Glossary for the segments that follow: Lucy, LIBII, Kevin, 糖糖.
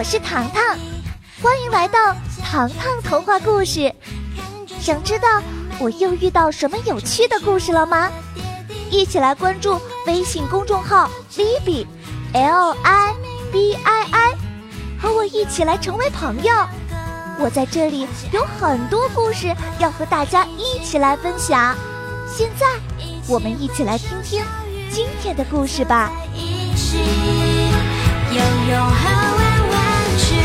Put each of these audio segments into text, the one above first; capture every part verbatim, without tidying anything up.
我是糖糖，欢迎来到糖糖童话故事。想知道我又遇到什么有趣的故事了吗？一起来关注微信公众号 L I B I I L I B I I， 和我一起来成为朋友。我在这里有很多故事要和大家一起来分享，现在我们一起来听听今天的故事吧。游泳和玩玩具，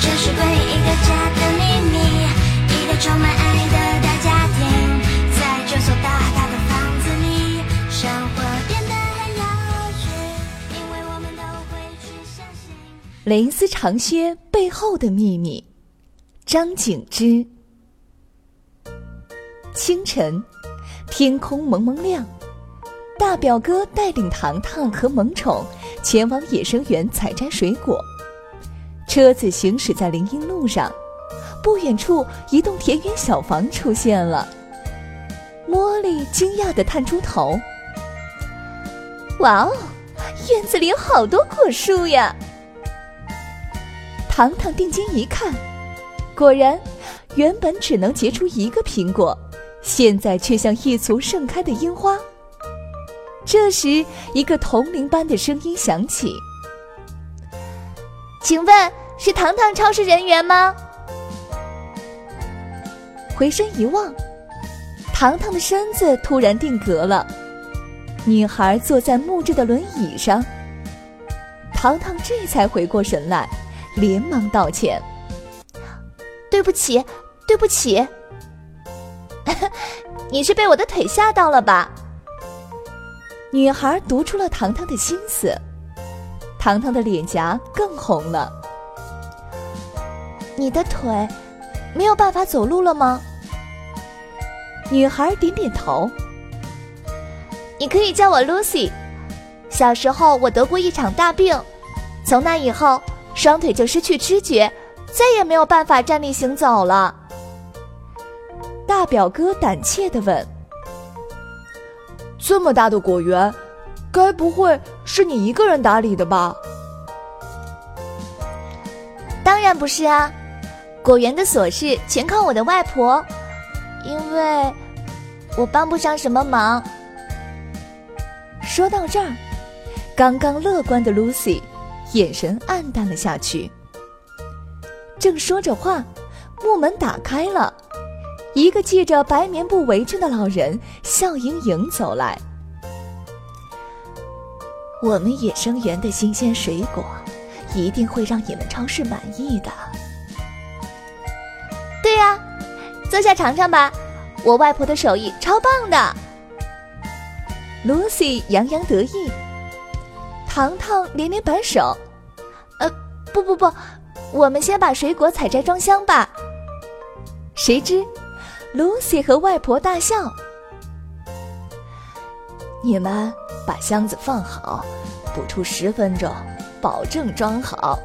这是关于一个家的秘密，一个充满爱的大家庭，在这所大大的房子里，生活变得很有趣，因为我们都会去相信。蕾丝长靴背后的秘密，张景之。清晨，天空蒙蒙亮，大表哥带领糖糖和萌宠前往野生园采摘水果。车子行驶在林荫路上，不远处一栋田园小房出现了。茉莉惊讶地探出头：哇哦，院子里有好多果树呀！糖糖定睛一看，果然原本只能结出一个苹果，现在却像一簇盛开的樱花。这时，一个铜铃般的声音响起：“请问是糖糖超市人员吗？”回身一望，糖糖的身子突然定格了。女孩坐在木质的轮椅上，糖糖这才回过神来，连忙道歉：“对不起，对不起，你是被我的腿吓到了吧？”女孩读出了糖糖的心思，糖糖的脸颊更红了。你的腿没有办法走路了吗？女孩点点头。你可以叫我 Lucy， 小时候我得过一场大病，从那以后双腿就失去知觉，再也没有办法站立行走了。大表哥胆怯地问：这么大的果园，该不会是你一个人打理的吧？当然不是啊，果园的琐事全靠我的外婆，因为我帮不上什么忙。说到这儿，刚刚乐观的 Lucy 眼神暗淡了下去。正说着话，木门打开了，一个系着白棉布围裙的老人笑盈盈走来。我们野生园的新鲜水果一定会让你们超市满意的。对呀、啊、坐下尝尝吧，我外婆的手艺超棒的。 Lucy 洋洋得意，糖糖连连摆手：呃，不不不，我们先把水果采摘装箱吧。谁知Lucy 和外婆大笑：你们把箱子放好，不出十分钟，保证装好。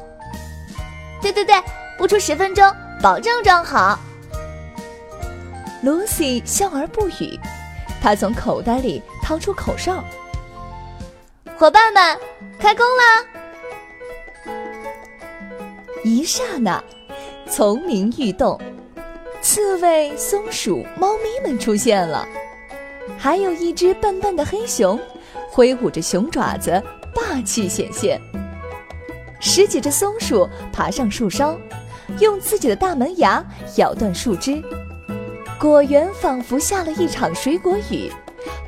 对对对，不出十分钟，保证装好。 Lucy 笑而不语，她从口袋里掏出口哨：伙伴们，开工啦！一刹那，丛林欲动，刺猬、松鼠、猫咪们出现了，还有一只笨笨的黑熊，挥舞着熊爪子，霸气显现。十几只松鼠爬上树梢，用自己的大门牙咬断树枝。果园仿佛下了一场水果雨，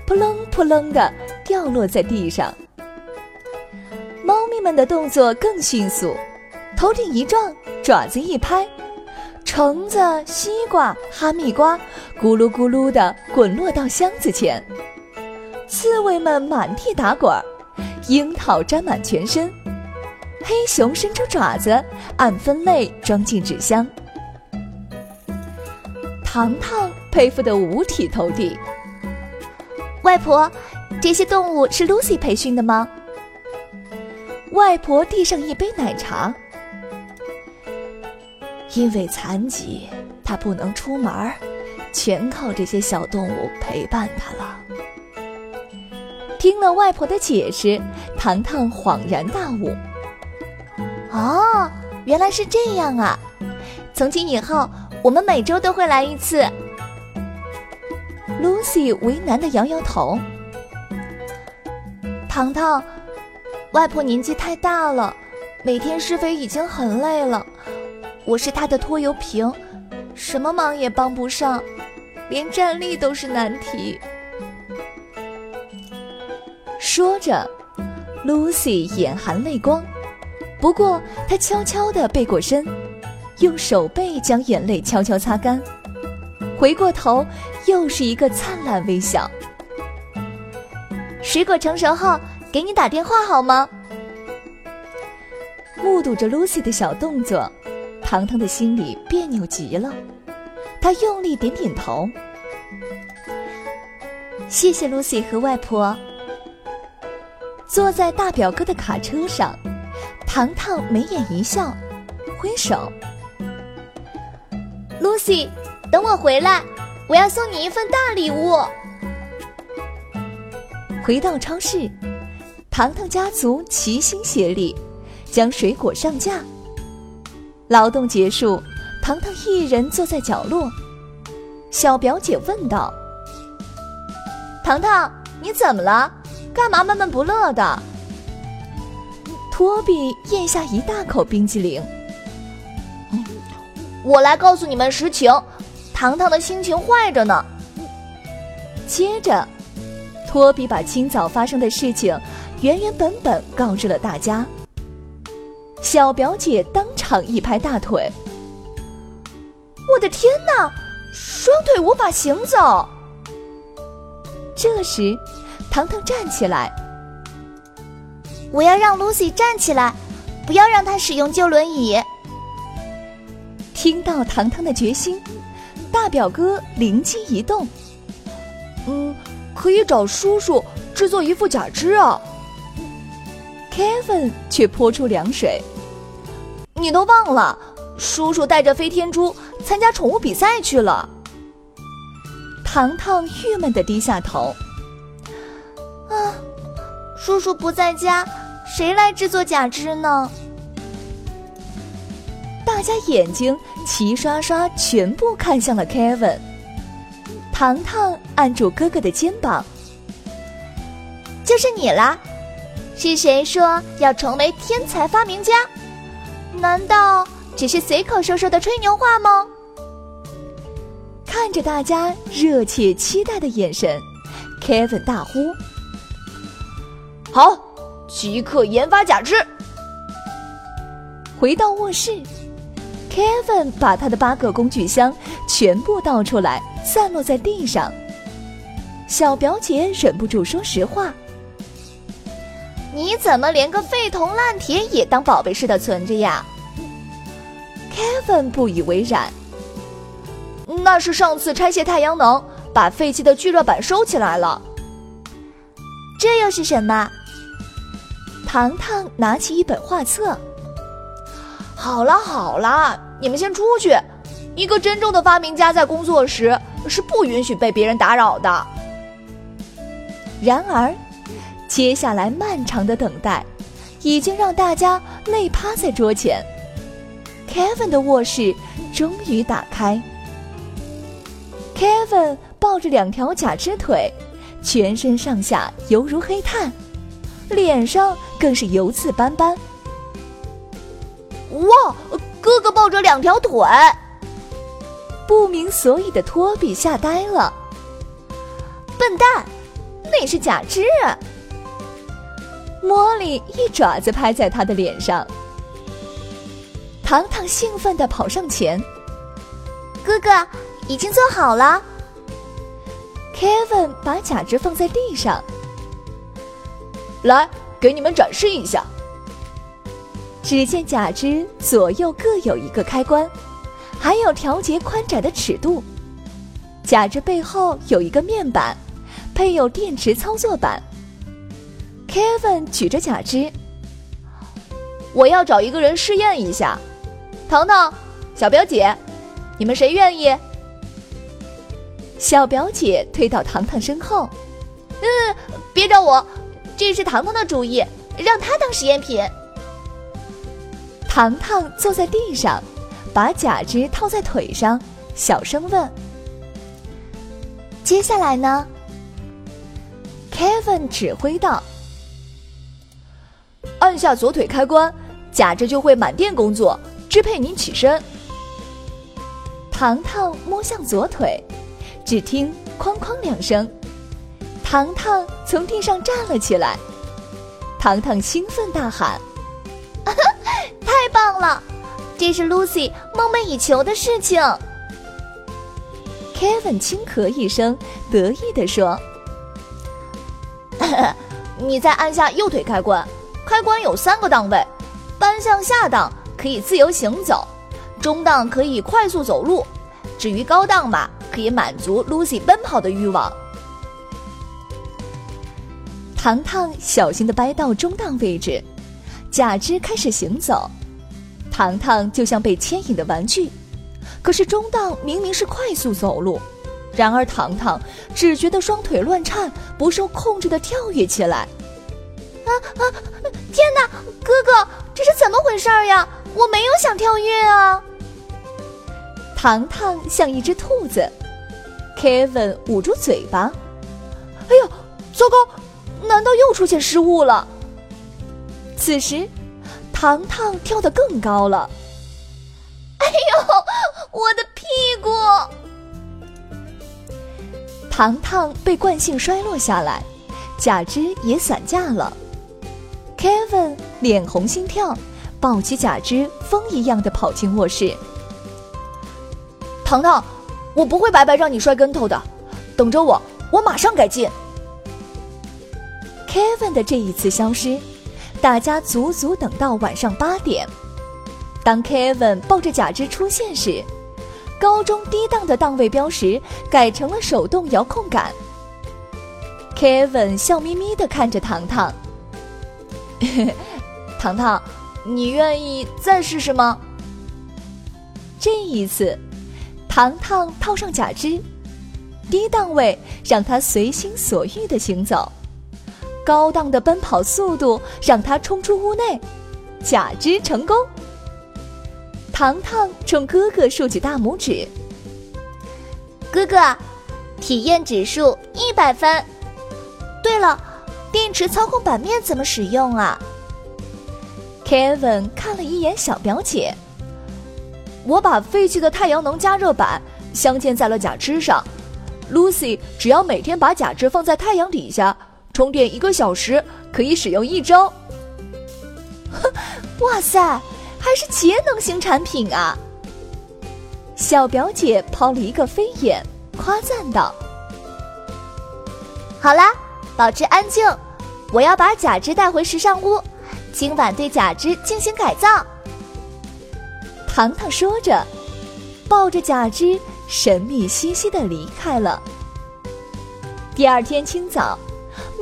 扑棱扑棱地掉落在地上。猫咪们的动作更迅速，头顶一撞，爪子一拍，橙子、西瓜、哈密瓜咕噜咕噜地滚落到箱子前。刺猬们满地打滚，樱桃沾满全身，黑熊伸出爪子按分类装进纸箱。糖糖佩服得五体投地：外婆，这些动物是 Lucy 培训的吗？外婆递上一杯奶茶：因为残疾，他不能出门，全靠这些小动物陪伴他了。听了外婆的解释，糖糖恍然大悟：哦，原来是这样啊！从今以后，我们每周都会来一次。Lucy 为难地摇摇头。糖糖，外婆年纪太大了，每天施肥已经很累了，我是她的拖油瓶，什么忙也帮不上，连站立都是难题。说着 Lucy 眼含泪光，不过她悄悄地背过身，用手背将眼泪悄悄擦干，回过头又是一个灿烂微笑。水果成熟后给你打电话好吗？目睹着 Lucy 的小动作，糖糖的心里别扭极了，她用力点点头。谢谢 Lucy 和外婆。坐在大表哥的卡车上，糖糖眉眼一笑，挥手。Lucy， 等我回来，我要送你一份大礼物。回到超市，糖糖家族齐心协力，将水果上架。劳动结束，糖糖一人坐在角落。小表姐问道：“糖糖，你怎么了？干嘛闷闷不乐的？”托比咽下一大口冰激凌。嗯、我来告诉你们实情，糖糖的心情坏着呢。接着，托比把清早发生的事情原原本本告知了大家。小表姐当场一拍大腿：“我的天哪，双腿无法行走！”这时，糖糖站起来：“我要让 Lucy 站起来，不要让她使用旧轮椅。”听到糖糖的决心，大表哥灵机一动：“嗯，可以找叔叔制作一副假肢啊。” Kevin 却泼出凉水：“你都忘了，叔叔带着飞天猪参加宠物比赛去了。”糖糖郁闷地低下头：“啊，叔叔不在家，谁来制作假肢呢？”大家眼睛齐刷刷全部看向了 Kevin。 糖糖按住哥哥的肩膀：“就是你啦！是谁说要成为天才发明家？难道只是随口说说的吹牛话吗？”看着大家热切期待的眼神， Kevin 大呼：“好，即刻研发假肢！”回到卧室， Kevin 把他的八个工具箱全部倒出来，散落在地上。小表姐忍不住说实话：“你怎么连个废铜烂铁也当宝贝似的存着呀？” Kevin 不以为然：“那是上次拆卸太阳能，把废弃的聚热板收起来了。”“这又是什么？”糖糖拿起一本画册：“好啦好啦，你们先出去。一个真正的发明家在工作时是不允许被别人打扰的。”然而接下来漫长的等待已经让大家累趴在桌前。 Kevin 的卧室终于打开， Kevin 抱着两条假肢腿，全身上下犹如黑炭，脸上更是油渍斑斑。“哇，哥哥抱着两条腿！”不明所以的托比吓呆了：“笨蛋，那是假肢！”茉莉一爪子拍在他的脸上。糖糖兴奋地跑上前：“哥哥，已经做好了。” Kevin 把假肢放在地上：“来，给你们展示一下。”只见假肢左右各有一个开关，还有调节宽窄的尺度。假肢背后有一个面板，配有电池操作板。Kevin 举着假肢：“我要找一个人试验一下。糖糖，小表姐，你们谁愿意？”小表姐推到糖糖身后：“嗯，别找我，这是糖糖的主意，让她当实验品。”糖糖坐在地上，把假肢套在腿上，小声问：“接下来呢？” Kevin 指挥道：“按下左腿开关，假肢就会满电工作，支配您起身。”糖糖摸向左腿，只听哐哐两声，糖糖从地上站了起来。糖糖兴奋大喊：“太棒了！这是 Lucy 梦寐以求的事情。” Kevin 轻咳一声，得意地说：“你再按下右腿开关，开关有三个档位，扳向下档可以自由行走，中档可以快速走路，至于高档吧，可以满足 Lucy 奔跑的欲望。”糖糖小心地掰到中档位置，假肢开始行走。糖糖就像被牵引的玩具，可是中档明明是快速走路，然而糖糖只觉得双腿乱颤，不受控制地跳跃起来。啊啊！天哪，哥哥，这是怎么回事呀？我没有想跳跃啊！糖糖像一只兔子。 Kevin 捂住嘴巴：“哎呦，糟糕！难道又出现失误了？”此时，糖糖跳得更高了。“哎呦，我的屁股！”糖糖被惯性摔落下来，假肢也散架了。Kevin 脸红心跳，抱起假肢，风一样地跑进卧室。“糖糖，我不会白白让你摔跟头的，等着我，我马上改进。”Kevin 的这一次消失，大家足足等到晚上八点。当 Kevin 抱着假肢出现时，高中低档的档位标识改成了手动遥控杆。Kevin 笑眯眯地看着糖糖：“糖糖，你愿意再试试吗？”这一次，糖糖套上假肢，低档位让他随心所欲地行走。高档的奔跑速度让他冲出屋内，假肢成功。糖糖冲哥哥竖起大拇指：“哥哥，体验指数一百分。对了，电池操控板面怎么使用啊？” Kevin 看了一眼小表姐：“我把废弃的太阳能加热板镶嵌在了假肢上。Lucy 只要每天把假肢放在太阳底下。”充电一个小时可以使用一周。”“哇塞，还是节能型产品啊！”小表姐抛了一个飞眼，夸赞道。“好啦，保持安静，我要把假肢带回时尚屋，今晚对假肢进行改造。”糖糖说着，抱着假肢神秘兮兮地离开了。第二天清早，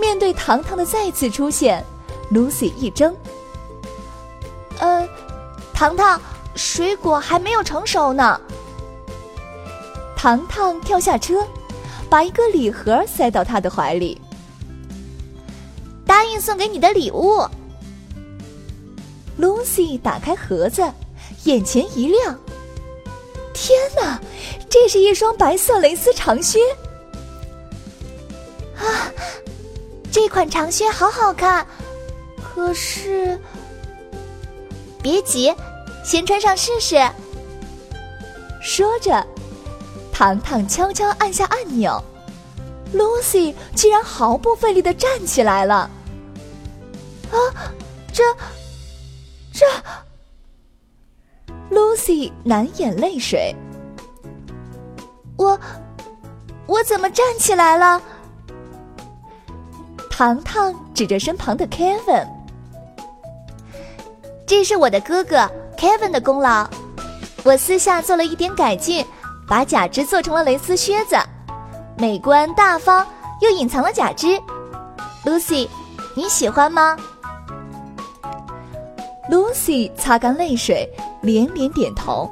面对糖糖的再次出现， Lucy 一怔：“呃，糖糖，水果还没有成熟呢。”糖糖跳下车，把一个礼盒塞到他的怀里：“答应送给你的礼物。” Lucy 打开盒子，眼前一亮：“天哪，这是一双白色蕾丝长靴！啊！这款长靴好好看，可是……别急，先穿上试试。”说着，糖糖悄悄按下按钮， Lucy 竟然毫不费力地站起来了。啊，这……这 Lucy 难掩泪水：“我……我怎么站起来了？”糖糖指着身旁的 Kevin：“ 这是我的哥哥 Kevin 的功劳，我私下做了一点改进，把假肢做成了蕾丝靴子，美观大方又隐藏了假肢。 Lucy， 你喜欢吗？” Lucy 擦干泪水，连连点头：“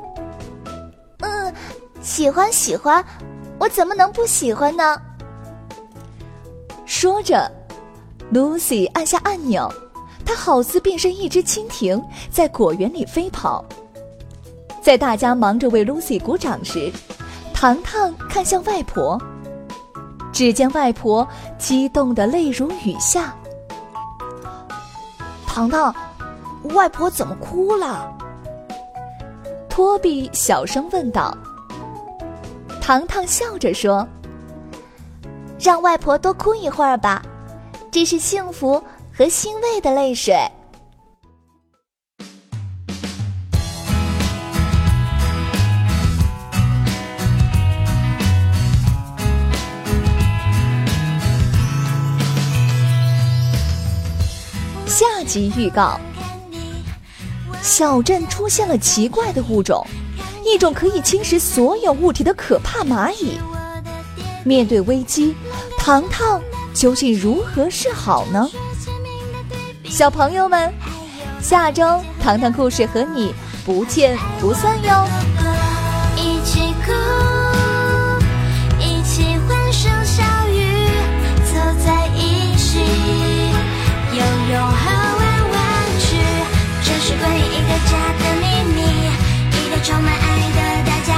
嗯，喜欢喜欢，我怎么能不喜欢呢？”说着，Lucy 按下按钮，他好似变身一只蜻蜓，在果园里飞跑。在大家忙着为 Lucy 鼓掌时，糖糖看向外婆，只见外婆激动得泪如雨下。糖糖，外婆怎么哭了？托比小声问道。糖糖笑着说，让外婆多哭一会儿吧，这是幸福和欣慰的泪水。下集预告，小镇出现了奇怪的物种，一种可以侵蚀所有物体的可怕蚂蚁。面对危机，糖糖究竟如何是好呢？小朋友们，下周糖糖故事和你不见不散哟。一起哭，一起欢声笑语，走在一起，游泳和玩玩具，这是关于一个家的秘密，一个充满爱的大家。